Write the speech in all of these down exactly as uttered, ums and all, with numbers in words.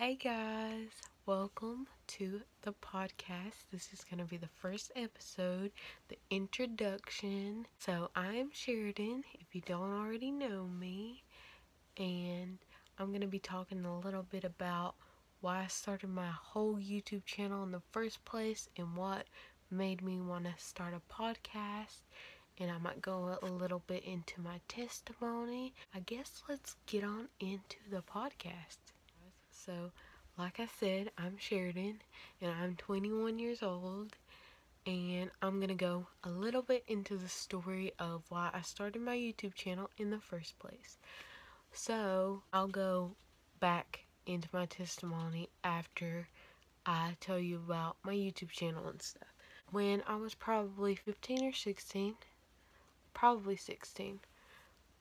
Hey guys, welcome to the podcast. This is going to be the first episode, the introduction. So I'm Sheridan, if you don't already know me, and I'm going to be talking a little bit about why I started my whole YouTube channel in the first place and what made me want to start a podcast, and I might go a little bit into my testimony. I guess let's get on into the podcast. So, like I said, I'm Sheridan, and I'm twenty-one years old, and I'm going to go a little bit into the story of why I started my YouTube channel in the first place. So, I'll go back into my testimony after I tell you about my YouTube channel and stuff. When I was probably fifteen or sixteen, probably sixteen,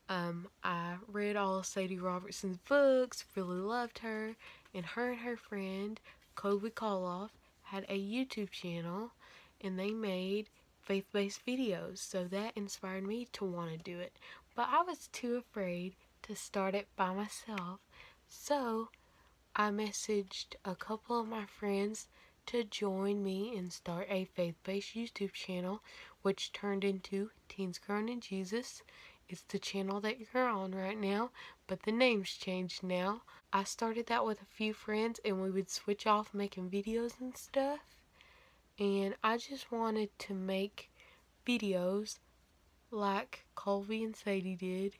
Um, I read all of Sadie Robertson's books, really loved her, and her and her friend, Kobe Koloff, had a YouTube channel, and they made faith-based videos, so that inspired me to want to do it, but I was too afraid to start it by myself, so I messaged a couple of my friends to join me and start a faith-based YouTube channel, which turned into Teens Grown in Jesus. It's the channel that you're on right now, but the name's changed now. I started that with a few friends, and we would switch off making videos and stuff. And I just wanted to make videos like Colby and Sadie did,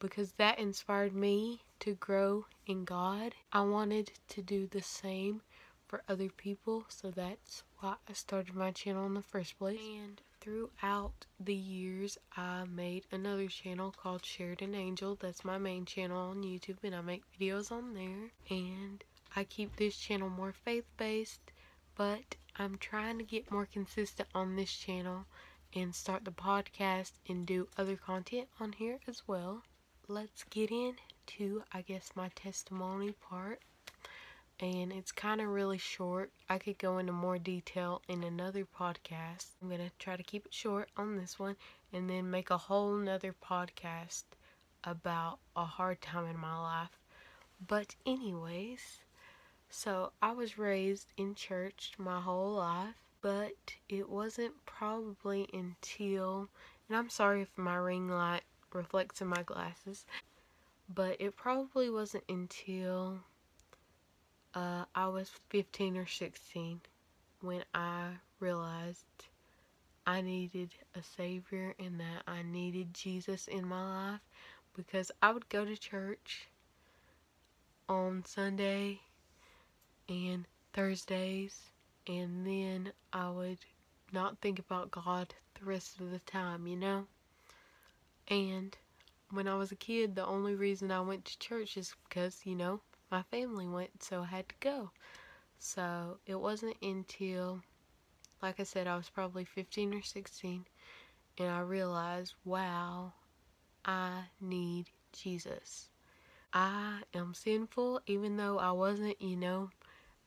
because that inspired me to grow in God. I wanted to do the same for other people, so that's why I started my channel in the first place. And throughout the years, I made another channel called Sheridan Angel. That's my main channel on YouTube, and I make videos on there. And I keep this channel more faith-based, but I'm trying to get more consistent on this channel and start the podcast and do other content on here as well. Let's get into, I guess, my testimony part. And it's kind of really short. I could go into more detail in another podcast. I'm going to try to keep it short on this one, and then make a whole nother podcast about a hard time in my life. But anyways, so I was raised in church my whole life, but it wasn't probably until, and I'm sorry if my ring light reflects in my glasses, but it probably wasn't until Uh, I was fifteen or sixteen when I realized I needed a savior and that I needed Jesus in my life, because I would go to church on Sunday and Thursdays, and then I would not think about God the rest of the time, you know? And when I was a kid, the only reason I went to church is because, you know, my family went, so I had to go. So it wasn't until, like I said, I was probably fifteen or sixteen, and I realized, wow, I need Jesus. I am sinful, even though I wasn't, you know,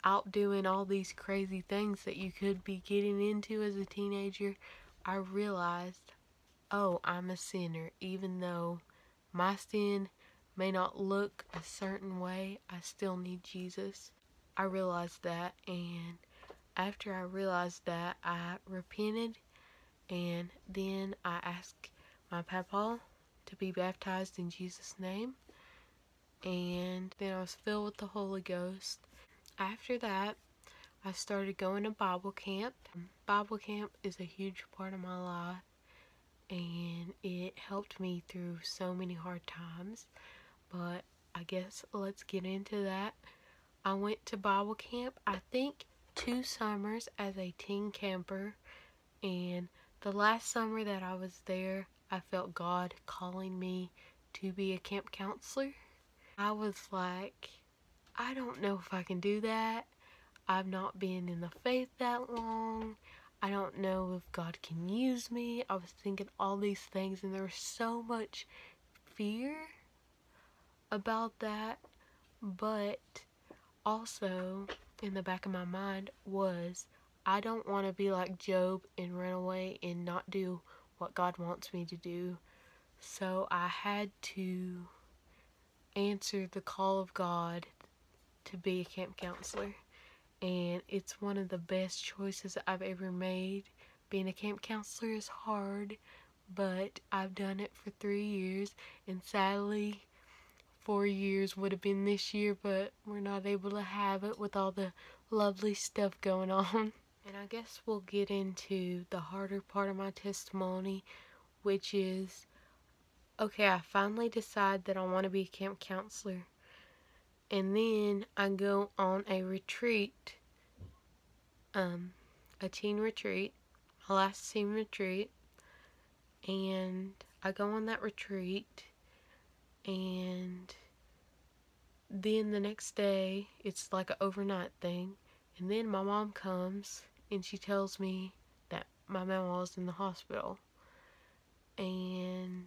out doing all these crazy things that you could be getting into as a teenager. I realized, oh, I'm a sinner, even though my sin may not look a certain way, I still need Jesus. I realized that, and after I realized that, I repented, and then I asked my papa to be baptized in Jesus' name, and then I was filled with the Holy Ghost. After that, I started going to Bible camp. Bible camp is a huge part of my life, and it helped me through so many hard times. But I guess let's get into that. I went to Bible camp, I think, two summers as a teen camper. And the last summer that I was there, I felt God calling me to be a camp counselor. I was like, I don't know if I can do that. I've not been in the faith that long. I don't know if God can use me. I was thinking all these things, and there was so much fear about that, but also in the back of my mind was, I don't want to be like Job and run away and not do what God wants me to do. So I had to answer the call of God to be a camp counselor. And it's one of the best choices I've ever made. Being a camp counselor is hard, but I've done it for three years. And sadly, four years would have been this year, but we're not able to have it with all the lovely stuff going on. And I guess we'll get into the harder part of my testimony, which is, okay, I finally decide that I want to be a camp counselor. And then I go on a retreat, um, a teen retreat, my last teen retreat, and I go on that retreat, and then the next day, it's like an overnight thing, and then my mom comes, and she tells me that my mama was in the hospital, and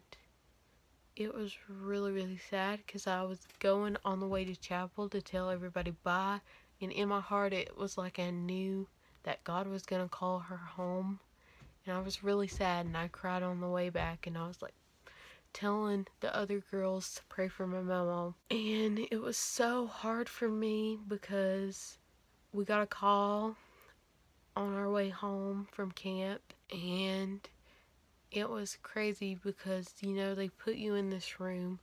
it was really, really sad because I was going on the way to chapel to tell everybody bye. And in my heart, it was like I knew that God was going to call her home. And I was really sad, and I cried on the way back. And I was like telling the other girls to pray for my mama. And it was so hard for me because we got a call on our way home from camp. And it was crazy because, you know, they put you in this room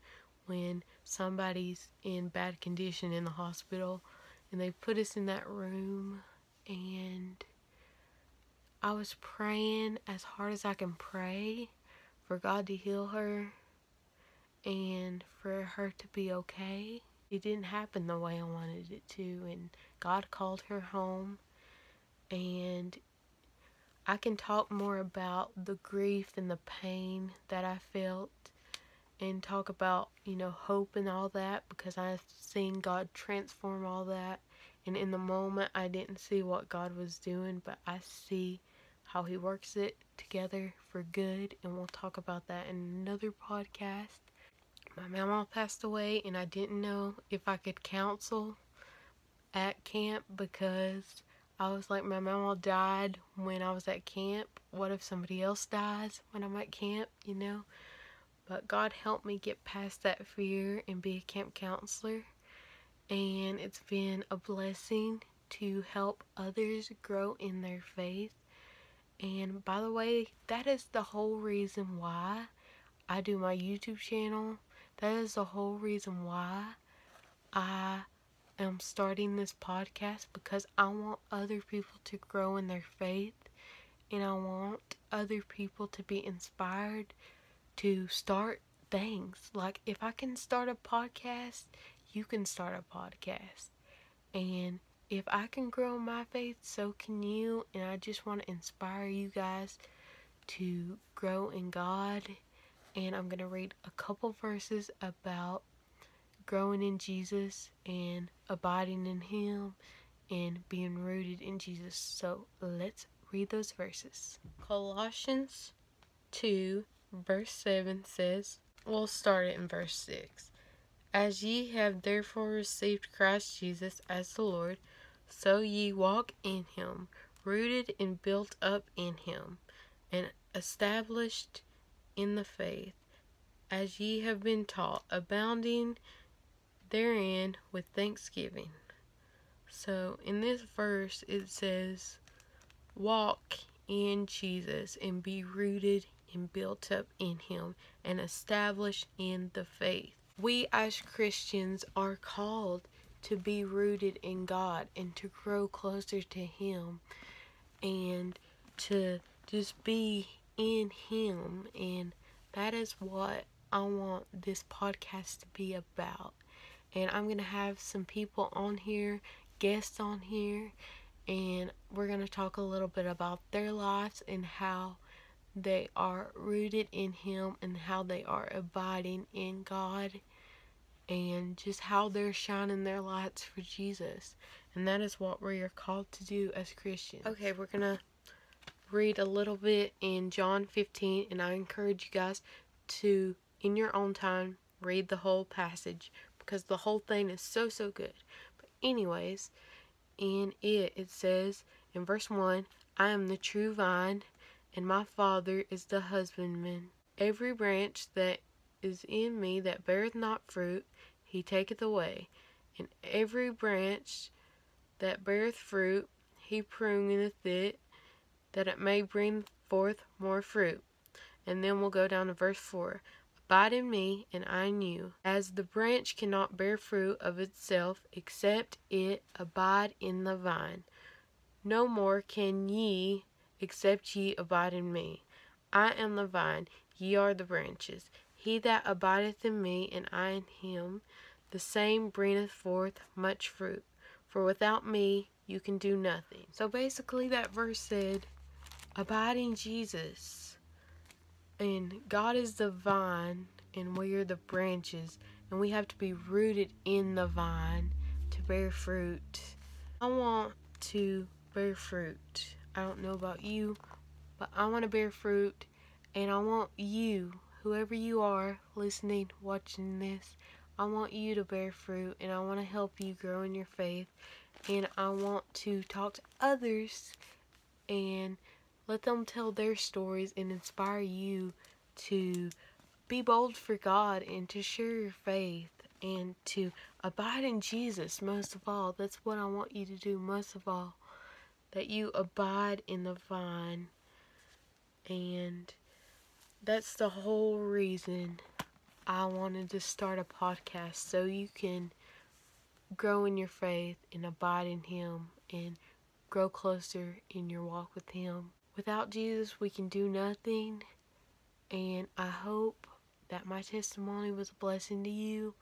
when somebody's in bad condition in the hospital. And they put us in that room. And I was praying as hard as I can pray for God to heal her and for her to be okay. It didn't happen the way I wanted it to. And God called her home. And I can talk more about the grief and the pain that I felt and talk about, you know, hope and all that, because I've seen God transform all that. And in the moment, I didn't see what God was doing, but I see how He works it together for good. And we'll talk about that in another podcast. My mama passed away, and I didn't know if I could counsel at camp because I was like, my mama died when I was at camp. What if somebody else dies when I'm at camp, you know? But God helped me get past that fear and be a camp counselor. And it's been a blessing to help others grow in their faith. And by the way, that is the whole reason why I do my YouTube channel. That is the whole reason why I I'm starting this podcast, because I want other people to grow in their faith, and I want other people to be inspired to start things. Like, if I can start a podcast, you can start a podcast, and if I can grow my faith, so can you. And I just want to inspire you guys to grow in God. And I'm going to read a couple verses about growing in Jesus and abiding in Him and being rooted in Jesus. So let's read those verses. Colossians two verse seven says, we'll start it in verse six. As ye have therefore received Christ Jesus as the Lord, so ye walk in Him, rooted and built up in Him, and established in the faith, as ye have been taught, abounding therein with thanksgiving. So in this verse it says, walk in Jesus and be rooted and built up in Him and established in the faith. We as Christians are called to be rooted in God and to grow closer to Him and to just be in Him. And that is what I want this podcast to be about. And I'm going to have some people on here, guests on here, and we're going to talk a little bit about their lives and how they are rooted in Him and how they are abiding in God and just how they're shining their lights for Jesus. And that is what we are called to do as Christians. Okay, we're going to read a little bit in John fifteen, and I encourage you guys to, in your own time, read the whole passage, because the whole thing is so, so good. But anyways, in it, it says, in verse one, I am the true vine, and my Father is the husbandman. Every branch that is in me that beareth not fruit, He taketh away, And every branch that beareth fruit, he pruneth it, that it may bring forth more fruit. And then we'll go down to verse four. Abide in me, and I in you. As the branch cannot bear fruit of itself, except it abide in the vine, no more can ye, except ye abide in me. I am the vine, ye are the branches. He that abideth in me, and I in him, the same bringeth forth much fruit. For without me you can do nothing. So basically that verse said, abide in Jesus. And God is the vine, and we are the branches, and we have to be rooted in the vine to bear fruit. I want to bear fruit. I don't know about you, but I want to bear fruit, and I want you, whoever you are listening, watching this, I want you to bear fruit, and I want to help you grow in your faith, and I want to talk to others and let them tell their stories and inspire you to be bold for God and to share your faith and to abide in Jesus most of all. That's what I want you to do most of all, that you abide in the vine. And that's the whole reason I wanted to start a podcast, so you can grow in your faith and abide in Him and grow closer in your walk with Him. Without Jesus, we can do nothing, and I hope that my testimony was a blessing to you,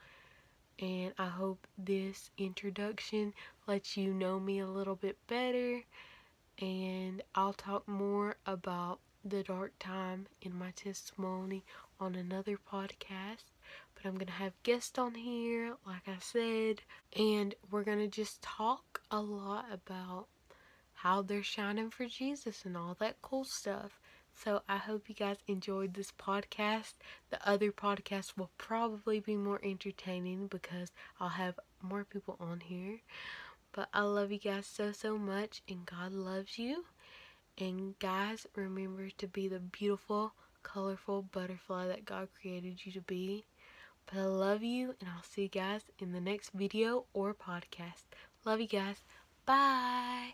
and I hope this introduction lets you know me a little bit better, and I'll talk more about the dark time in my testimony on another podcast, but I'm going to have guests on here, like I said, and we're going to just talk a lot about how they're shining for Jesus and all that cool stuff. So I hope you guys enjoyed this podcast. The other podcast will probably be more entertaining because I'll have more people on here. But I love you guys so, so much, and God loves you. And guys, remember to be the beautiful, colorful butterfly that God created you to be. But I love you, and I'll see you guys in the next video or podcast. Love you guys. Bye.